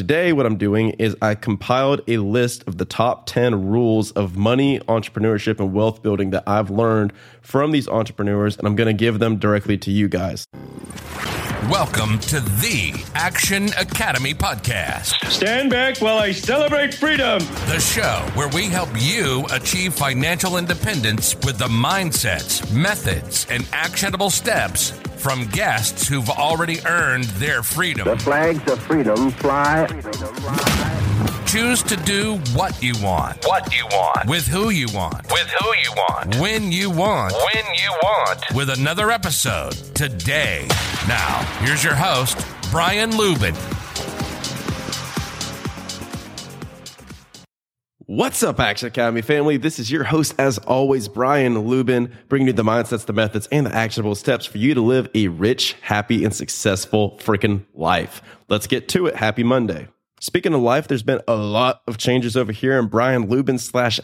today, what I'm doing is I compiled a list of the top 10 rules of money, entrepreneurship, and wealth building that I've learned from these entrepreneurs, and I'm going to give them directly to you guys. Welcome to the Action Academy Podcast. Stand back while I celebrate freedom. The show where we help you achieve financial independence with the mindsets, methods, and actionable steps from guests who've already earned their freedom. The flags of freedom fly. Choose to do what you want. What you want. With who you want. With who you want. When you want. When you want. With another episode today. Now, here's your host, Brian Luebben. What's up, Action Academy family? This is your host, as always, Brian Luebben, bringing you the mindsets, the methods, and the actionable steps for you to live a rich, happy, and successful freaking life. Let's get to it. Happy Monday. Speaking of life, there's been a lot of changes over here in Brian Luebben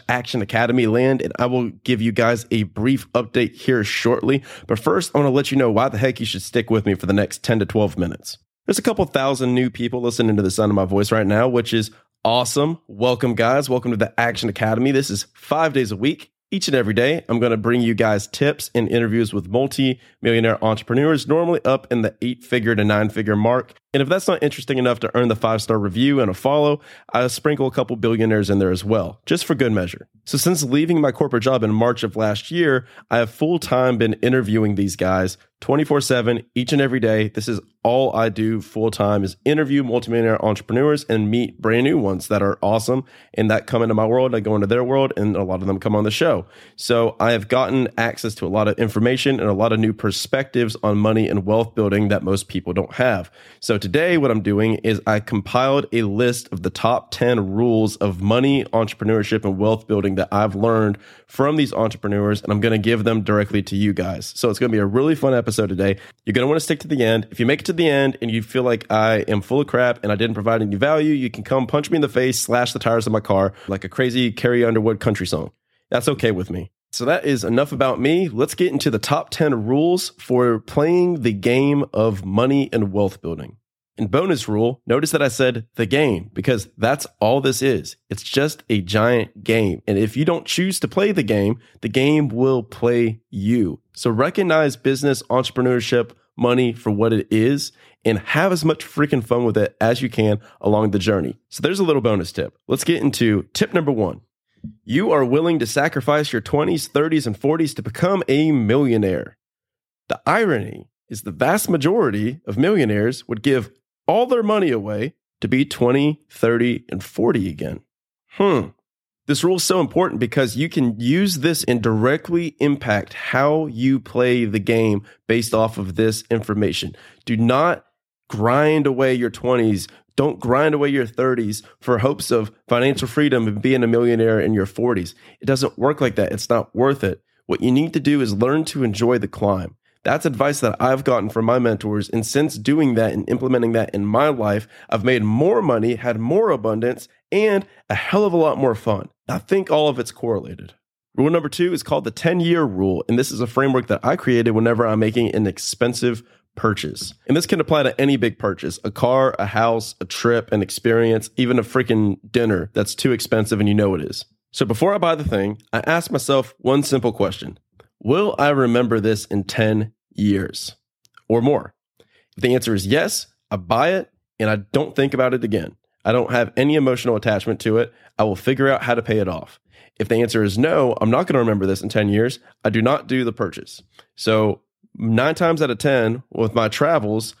/Action Academy land, and I will give you guys a brief update here shortly. But first, I want to let you know why the heck you should stick with me for the next 10 to 12 minutes. There's a couple thousand new people listening to the sound of my voice right now, which is awesome. Welcome, guys. Welcome to the Action Academy. This is 5 days a week. Each and every day, I'm going to bring you guys tips and interviews with multi-millionaire entrepreneurs, normally up in the 8-figure to 9-figure mark. And if that's not interesting enough to earn the 5-star review and a follow, I sprinkle a couple billionaires in there as well, just for good measure. So since leaving my corporate job in March of last year, I have full-time been interviewing these guys 24/7, each and every day. This is all I do full-time is interview multimillionaire entrepreneurs and meet brand new ones that are awesome and that come into my world. I go into their world and a lot of them come on the show. So I have gotten access to a lot of information and a lot of new perspectives on money and wealth building that most people don't have. So today what I'm doing is I compiled a list of the top 10 rules of money, entrepreneurship, and wealth building that I've learned from these entrepreneurs, and I'm going to give them directly to you guys. So it's going to be a really fun episode today. You're going to want to stick to the end. If you make it to the end and you feel like I am full of crap and I didn't provide any value, you can come punch me in the face, slash the tires of my car like a crazy Carrie Underwood country song. That's okay with me. So that is enough about me. Let's get into the top 10 rules for playing the game of money and wealth building. And bonus rule, notice that I said the game, because that's all this is. It's just a giant game. And if you don't choose to play the game will play you. So recognize business, entrepreneurship, money for what it is, and have as much freaking fun with it as you can along the journey. So there's a little bonus tip. Let's get into tip number one. You are willing to sacrifice your 20s, 30s, and 40s to become a millionaire. The irony is the vast majority of millionaires would give all their money away to be 20, 30, and 40 again. This rule is so important because you can use this and directly impact how you play the game based off of this information. Do not grind away your 20s. Don't grind away your 30s for hopes of financial freedom and being a millionaire in your 40s. It doesn't work like that. It's not worth it. What you need to do is learn to enjoy the climb. That's advice that I've gotten from my mentors. And since doing that and implementing that in my life, I've made more money, had more abundance, and a hell of a lot more fun. I think all of it's correlated. Rule number two is called the 10-year rule. And this is a framework that I created whenever I'm making an expensive purchase. And this can apply to any big purchase, a car, a house, a trip, an experience, even a freaking dinner that's too expensive and you know it is. So before I buy the thing, I ask myself one simple question. Will I remember this in 10 years or more? If the answer is yes, I buy it and I don't think about it again. I don't have any emotional attachment to it. I will figure out how to pay it off. If the answer is no, I'm not going to remember this in 10 years. I do not do the purchase. So 9 times out of 10 with my travels,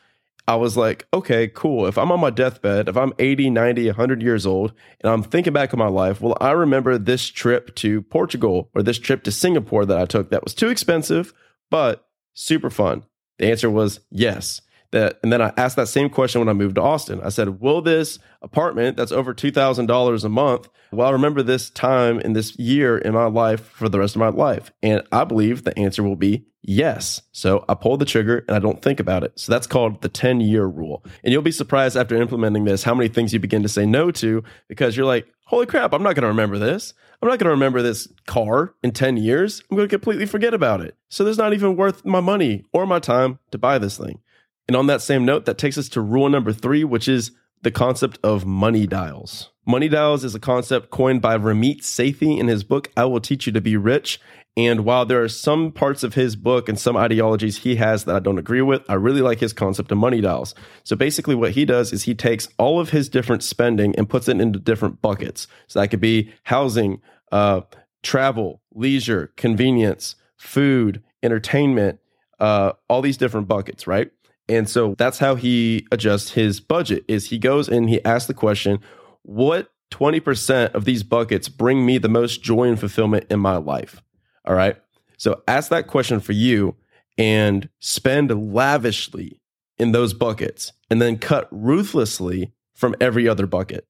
I was like, okay, cool. If I'm on my deathbed, if I'm 80, 90, 100 years old, and I'm thinking back on my life, will I remember this trip to Portugal or this trip to Singapore that I took that was too expensive, but super fun? The answer was yes. And then I asked that same question when I moved to Austin. I said, will this apartment that's over $2,000 a month, will I remember this time in this year in my life for the rest of my life? And I believe the answer will be yes. So I pull the trigger and I don't think about it. So that's called the 10-year rule. And you'll be surprised after implementing this how many things you begin to say no to because you're like, holy crap, I'm not going to remember this. I'm not going to remember this car in 10 years. I'm going to completely forget about it. So there's not even worth my money or my time to buy this thing. And on that same note, that takes us to rule number 3, which is the concept of money dials. Money dials is a concept coined by Ramit Sethi in his book, I Will Teach You to Be Rich. And while there are some parts of his book and some ideologies he has that I don't agree with, I really like his concept of money dials. So basically what he does is he takes all of his different spending and puts it into different buckets. So that could be housing, travel, leisure, convenience, food, entertainment, all these different buckets, right? And so that's how he adjusts his budget, is he goes and he asks the question, what 20% of these buckets bring me the most joy and fulfillment in my life? All right. So ask that question for you and spend lavishly in those buckets and then cut ruthlessly from every other bucket.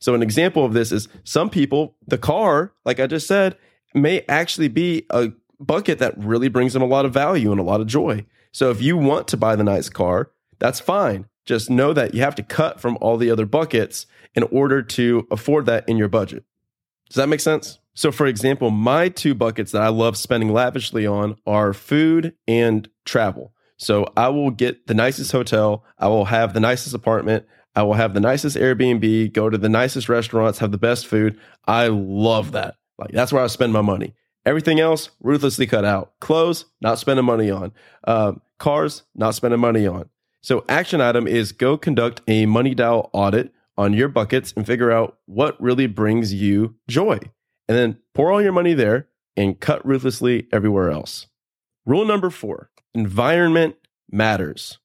So an example of this is some people, the car, like I just said, may actually be a bucket that really brings them a lot of value and a lot of joy. So if you want to buy the nice car, that's fine. Just know that you have to cut from all the other buckets in order to afford that in your budget. Does that make sense? So for example, my two buckets that I love spending lavishly on are food and travel. So I will get the nicest hotel. I will have the nicest apartment. I will have the nicest Airbnb, go to the nicest restaurants, have the best food. I love that. Like, that's where I spend my money. Everything else, ruthlessly cut out. Clothes, not spending money on. Cars, not spending money on. So action item is go conduct a money dial audit on your buckets and figure out what really brings you joy. And then pour all your money there and cut ruthlessly everywhere else. Rule number 4, environment matters.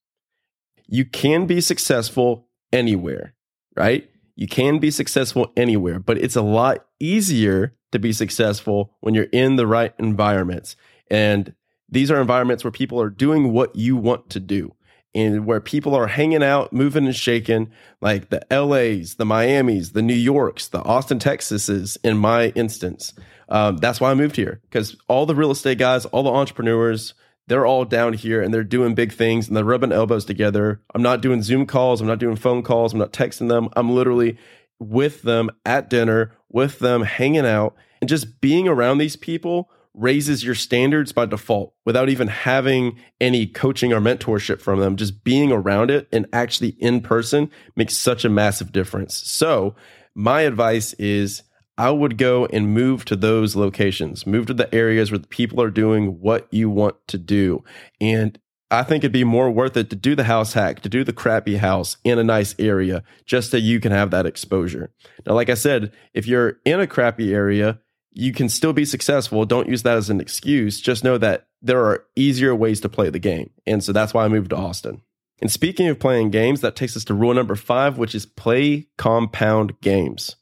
You can be successful anywhere, right? You can be successful anywhere, but it's a lot easier to be successful when you're in the right environments. And these are environments where people are doing what you want to do and where people are hanging out, moving and shaking, like the LAs, the Miamis, the New Yorks, the Austin, Texases, in my instance. That's why I moved here, because all the real estate guys, all the entrepreneurs, they're all down here and they're doing big things and they're rubbing elbows together. I'm not doing Zoom calls. I'm not doing phone calls. I'm not texting them. I'm literally with them at dinner, with them hanging out, and just being around these people raises your standards by default without even having any coaching or mentorship from them. Just being around it and actually in person makes such a massive difference. So my advice is I would go and move to those locations, move to the areas where the people are doing what you want to do. And I think it'd be more worth it to do the house hack, to do the crappy house in a nice area, just so you can have that exposure. Now, like I said, if you're in a crappy area, you can still be successful. Don't use that as an excuse. Just know that there are easier ways to play the game. And so that's why I moved to Austin. And speaking of playing games, that takes us to rule number 5, which is play compound games.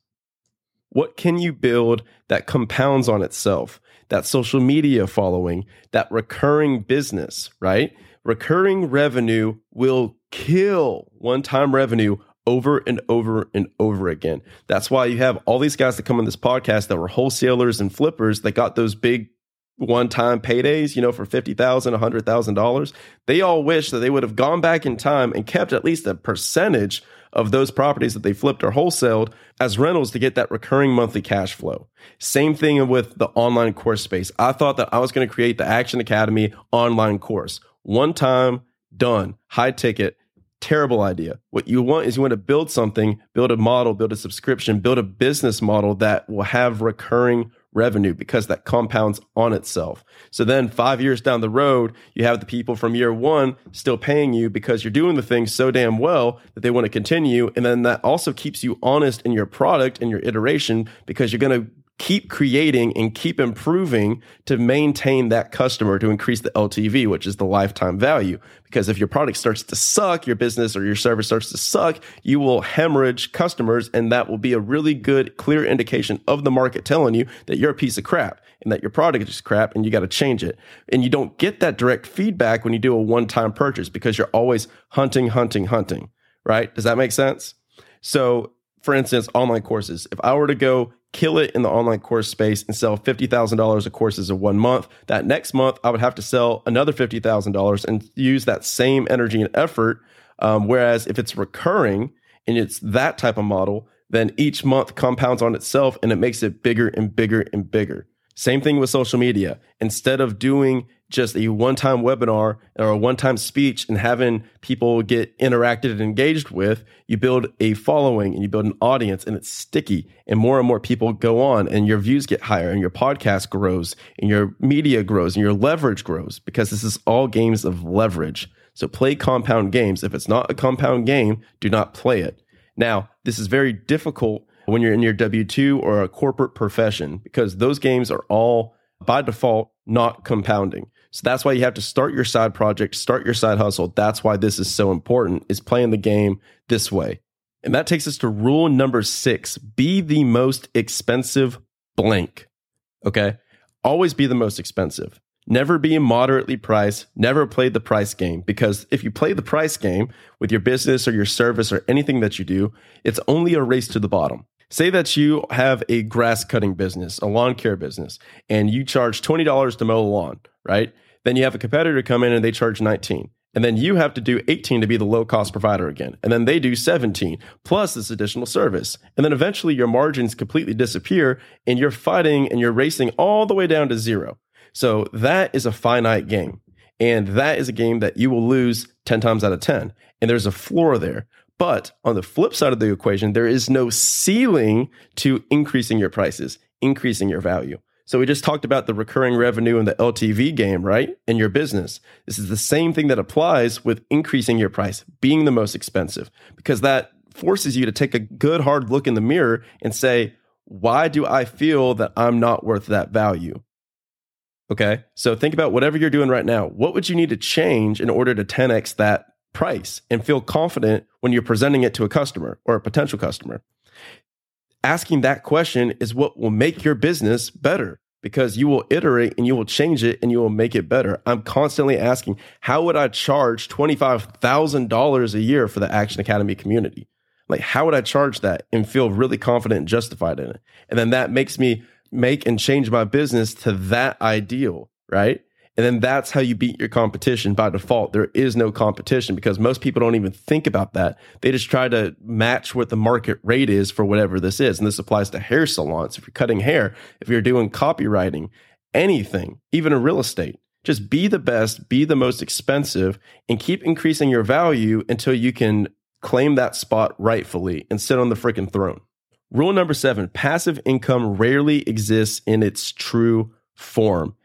What can you build that compounds on itself? That social media following, that recurring business, right? Recurring revenue will kill one-time revenue over and over and over again. That's why you have all these guys that come on this podcast that were wholesalers and flippers that got those big one-time paydays, you know, for $50,000, $100,000. They all wish that they would have gone back in time and kept at least a percentage of those properties that they flipped or wholesaled as rentals to get that recurring monthly cash flow. Same thing with the online course space. I thought that I was going to create the Action Academy online course. One time, done. High ticket. Terrible idea. What you want is you want to build something, build a model, build a subscription, build a business model that will have recurring revenue because that compounds on itself. So then 5 years down the road, you have the people from year one still paying you because you're doing the thing so damn well that they want to continue. And then that also keeps you honest in your product and your iteration because you're going to keep creating and keep improving to maintain that customer, to increase the LTV, which is the lifetime value. Because if your product starts to suck, your business or your service starts to suck, you will hemorrhage customers. And that will be a really good, clear indication of the market telling you that you're a piece of crap and that your product is crap and you got to change it. And you don't get that direct feedback when you do a one-time purchase because you're always hunting, right? Does that make sense? So for instance, online courses, if I were to go kill it in the online course space and sell $50,000 of courses in 1 month, that next month I would have to sell another $50,000 and use that same energy and effort. Whereas if it's recurring and it's that type of model, then each month compounds on itself and it makes it bigger and bigger and bigger. Same thing with social media. Instead of doing just a one-time webinar or a one-time speech and having people get interacted and engaged with, you build a following and you build an audience, and it's sticky, and more people go on, and your views get higher, and your podcast grows, and your media grows, and your leverage grows, because this is all games of leverage. So play compound games. If it's not a compound game, do not play it. Now, this is very difficult when you're in your W-2 or a corporate profession, because those games are all by default not compounding. So that's why you have to start your side project, start your side hustle. That's why this is so important, is playing the game this way. And that takes us to rule number 6, be the most expensive blank. Okay? Always be the most expensive. Never be moderately priced. Never play the price game, because if you play the price game with your business or your service or anything that you do, it's only a race to the bottom. Say that you have a grass cutting business, a lawn care business, and you charge $20 to mow the lawn, right? Then you have a competitor come in and they charge $19. And then you have to do $18 to be the low-cost provider again. And then they do $17 plus this additional service. And then eventually your margins completely disappear and you're fighting and you're racing all the way down to zero. So that is a finite game. And that is a game that you will lose 10 times out of 10. And there's a floor there. But on the flip side of the equation, there is no ceiling to increasing your prices, increasing your value. So we just talked about the recurring revenue and the LTV game, right? In your business. This is the same thing that applies with increasing your price, being the most expensive, because that forces you to take a good hard look in the mirror and say, why do I feel that I'm not worth that value? Okay, so think about whatever you're doing right now. What would you need to change in order to 10x that price and feel confident when you're presenting it to a customer or a potential customer? Asking that question is what will make your business better, because you will iterate and you will change it and you will make it better. I'm constantly asking, how would I charge $25,000 a year for the Action Academy community? Like, how would I charge that and feel really confident and justified in it? And then that makes me make and change my business to that ideal, right? And then that's how you beat your competition by default. There is no competition, because most people don't even think about that. They just try to match what the market rate is for whatever this is. And this applies to hair salons. If you're cutting hair, if you're doing copywriting, anything, even in real estate, just be the best, be the most expensive, and keep increasing your value until you can claim that spot rightfully and sit on the freaking throne. Rule number 7, passive income rarely exists in its true form.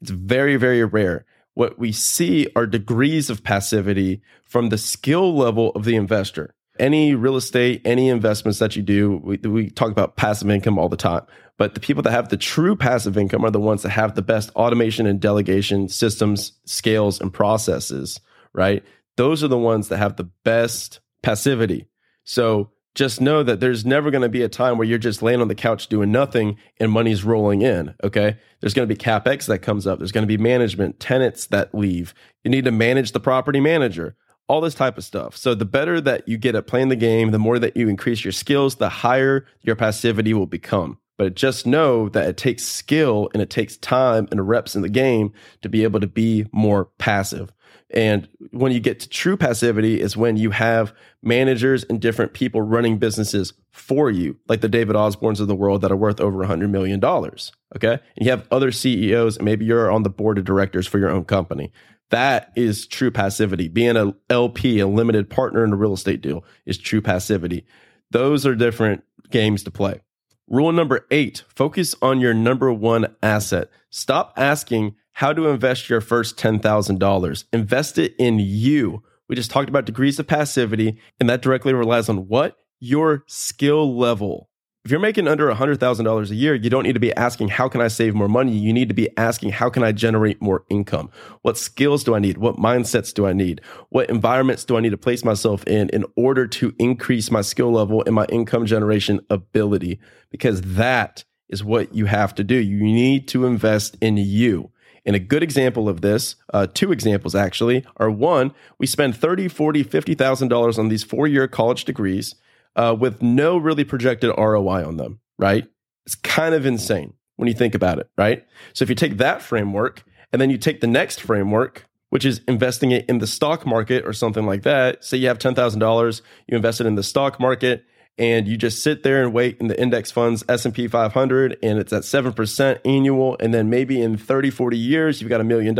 It's very, very rare. What we see are degrees of passivity from the skill level of the investor. Any real estate, any investments that you do, we talk about passive income all the time. But the people that have the true passive income are the ones that have the best automation and delegation systems, scales, and processes, right? Those are the ones that have the best passivity. So just know that there's never going to be a time where you're just laying on the couch doing nothing and money's rolling in, okay? There's going to be CapEx that comes up. There's going to be management, tenants that leave. You need to manage the property manager, all this type of stuff. So the better that you get at playing the game, the more that you increase your skills, the higher your passivity will become. But just know that it takes skill and it takes time and reps in the game to be able to be more passive. And when you get to true passivity is when you have managers and different people running businesses for you, like the David Osbornes of the world that are worth over $100 million, okay? And you have other CEOs, and maybe you're on the board of directors for your own company. That is true passivity. Being a LP, a limited partner in a real estate deal, is true passivity. Those are different games to play. Rule number 8, focus on your number one asset. Stop asking how to invest your first $10,000. Invest it in you. We just talked about degrees of passivity, and that directly relies on what? Your skill level. If you're making under $100,000 a year, you don't need to be asking, how can I save more money? You need to be asking, how can I generate more income? What skills do I need? What mindsets do I need? What environments do I need to place myself in order to increase my skill level and my income generation ability? Because that is what you have to do. You need to invest in you. And a good example of this, 2 examples actually, are one, we spend $30,000, $40,000, $50,000 on these 4-year college degrees with no really projected ROI on them, right? It's kind of insane when you think about it, right? So if you take that framework and then you take the next framework, which is investing it in the stock market or something like that. Say you have $10,000, you invest it in the stock market, and you just sit there and wait in the index funds S&P 500, and it's at 7% annual, and then maybe in 30, 40 years, you've got $1 million.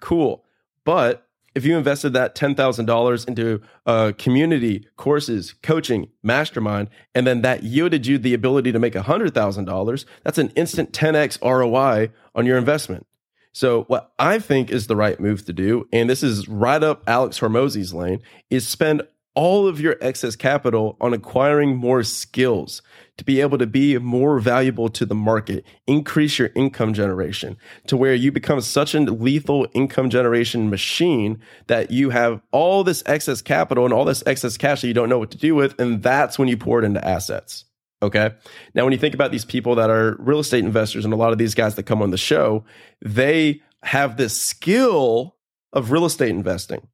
Cool. But if you invested that $10,000 into community, courses, coaching, mastermind, and then that yielded you the ability to make $100,000, that's an instant 10x ROI on your investment. So what I think is the right move to do, and this is right up Alex Hormozi's lane, is spend all of your excess capital on acquiring more skills to be able to be more valuable to the market, increase your income generation to where you become such a lethal income generation machine that you have all this excess capital and all this excess cash that you don't know what to do with. And that's when you pour it into assets. Okay. Now, when you think about these people that are real estate investors and a lot of these guys that come on the show, they have this skill of real estate investing.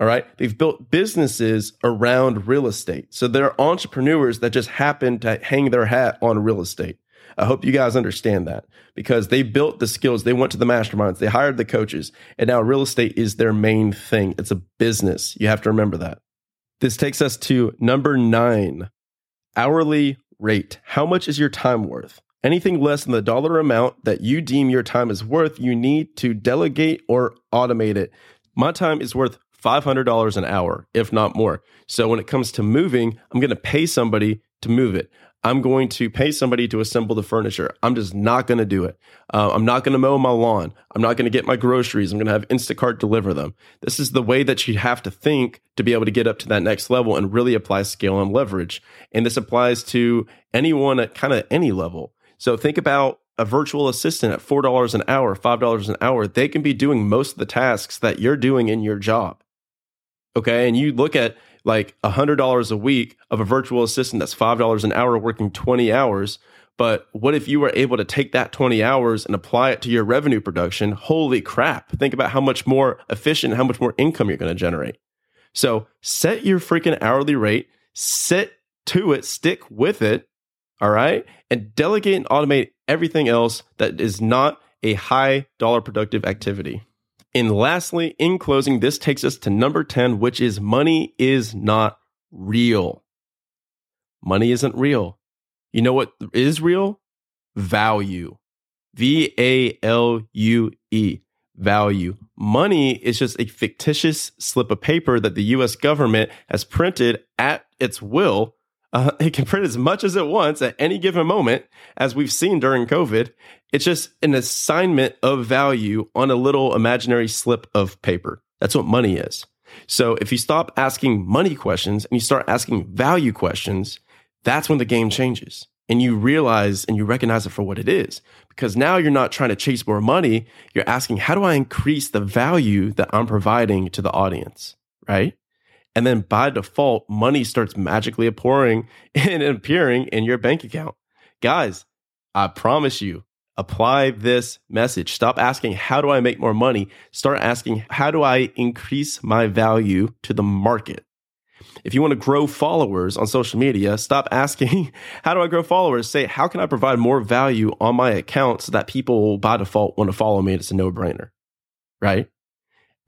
All right. They've built businesses around real estate. So they're entrepreneurs that just happen to hang their hat on real estate. I hope you guys understand that, because they built the skills. They went to the masterminds. They hired the coaches. And now real estate is their main thing. It's a business. You have to remember that. This takes us to number 9. Hourly rate. How much is your time worth? Anything less than the dollar amount that you deem your time is worth, you need to delegate or automate it. My time is worth $500 an hour, if not more. So when it comes to moving, I'm going to pay somebody to move it. I'm going to pay somebody to assemble the furniture. I'm just not going to do it. I'm not going to mow my lawn. I'm not going to get my groceries. I'm going to have Instacart deliver them. This is the way that you have to think to be able to get up to that next level and really apply scale and leverage. And this applies to anyone at kind of any level. So think about a virtual assistant at $4 an hour, $5 an hour. They can be doing most of the tasks that you're doing in your job. Okay. And you look at like $100 a week of a virtual assistant that's $5 an hour working 20 hours. But what if you were able to take that 20 hours and apply it to your revenue production? Holy crap. Think about how much more efficient, how much more income you're going to generate. So set your freaking hourly rate, sit to it, stick with it. All right. And delegate and automate everything else that is not a high dollar productive activity. And lastly, in closing, this takes us to number 10, which is money is not real. Money isn't real. You know what is real? Value. V-A-L-U-E. Value. Money is just a fictitious slip of paper that the U.S. government has printed at its will. It can print as much as it wants at any given moment, as we've seen during COVID. It's just an assignment of value on a little imaginary slip of paper. That's what money is. So if you stop asking money questions and you start asking value questions, that's when the game changes. And you realize and you recognize it for what it is. Because now you're not trying to chase more money. You're asking, how do I increase the value that I'm providing to the audience, right? And then by default, money starts magically pouring and appearing in your bank account. Guys, I promise you, apply this message. Stop asking, how do I make more money? Start asking, how do I increase my value to the market? If you want to grow followers on social media, stop asking, how do I grow followers? Say, how can I provide more value on my account so that people will by default want to follow me? It's a no-brainer, right?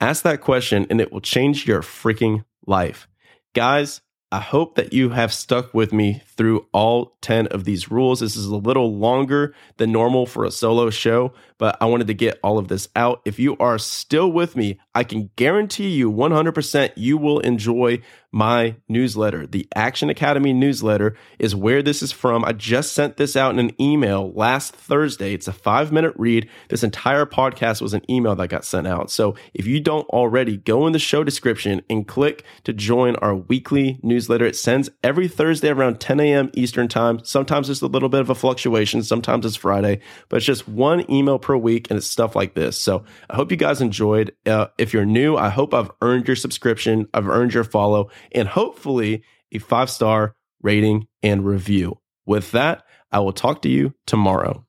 Ask that question and it will change your freaking life. Guys, I hope that you have stuck with me through all 10 of these rules. This is a little longer than normal for a solo show, but I wanted to get all of this out. If you are still with me, I can guarantee you 100% you will enjoy my newsletter. The Action Academy newsletter is where this is from. I just sent this out in an email last Thursday. It's a 5-minute read. This entire podcast was an email that got sent out. So if you don't already, go in the show description and click to join our weekly newsletter. It sends every Thursday around 10 a.m. Eastern time. Sometimes it's a little bit of a fluctuation. Sometimes it's Friday, but it's just one email per week and it's stuff like this. So I hope you guys enjoyed. If you're new, I hope I've earned your subscription. I've earned your follow and hopefully a 5-star rating and review. With that, I will talk to you tomorrow.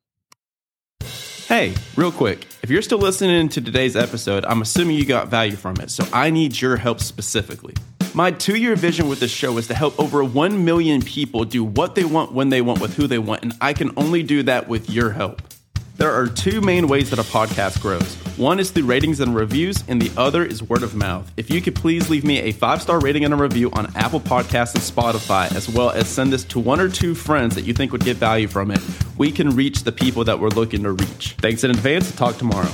Hey, real quick, if you're still listening to today's episode, I'm assuming you got value from it. So I need your help specifically. My 2-year vision with this show is to help over 1 million people do what they want, when they want, with who they want. And I can only do that with your help. There are two main ways that a podcast grows. One is through ratings and reviews, and the other is word of mouth. If you could please leave me a 5-star rating and a review on Apple Podcasts and Spotify, as well as send this to one or two friends that you think would get value from it, we can reach the people that we're looking to reach. Thanks in advance. Talk tomorrow.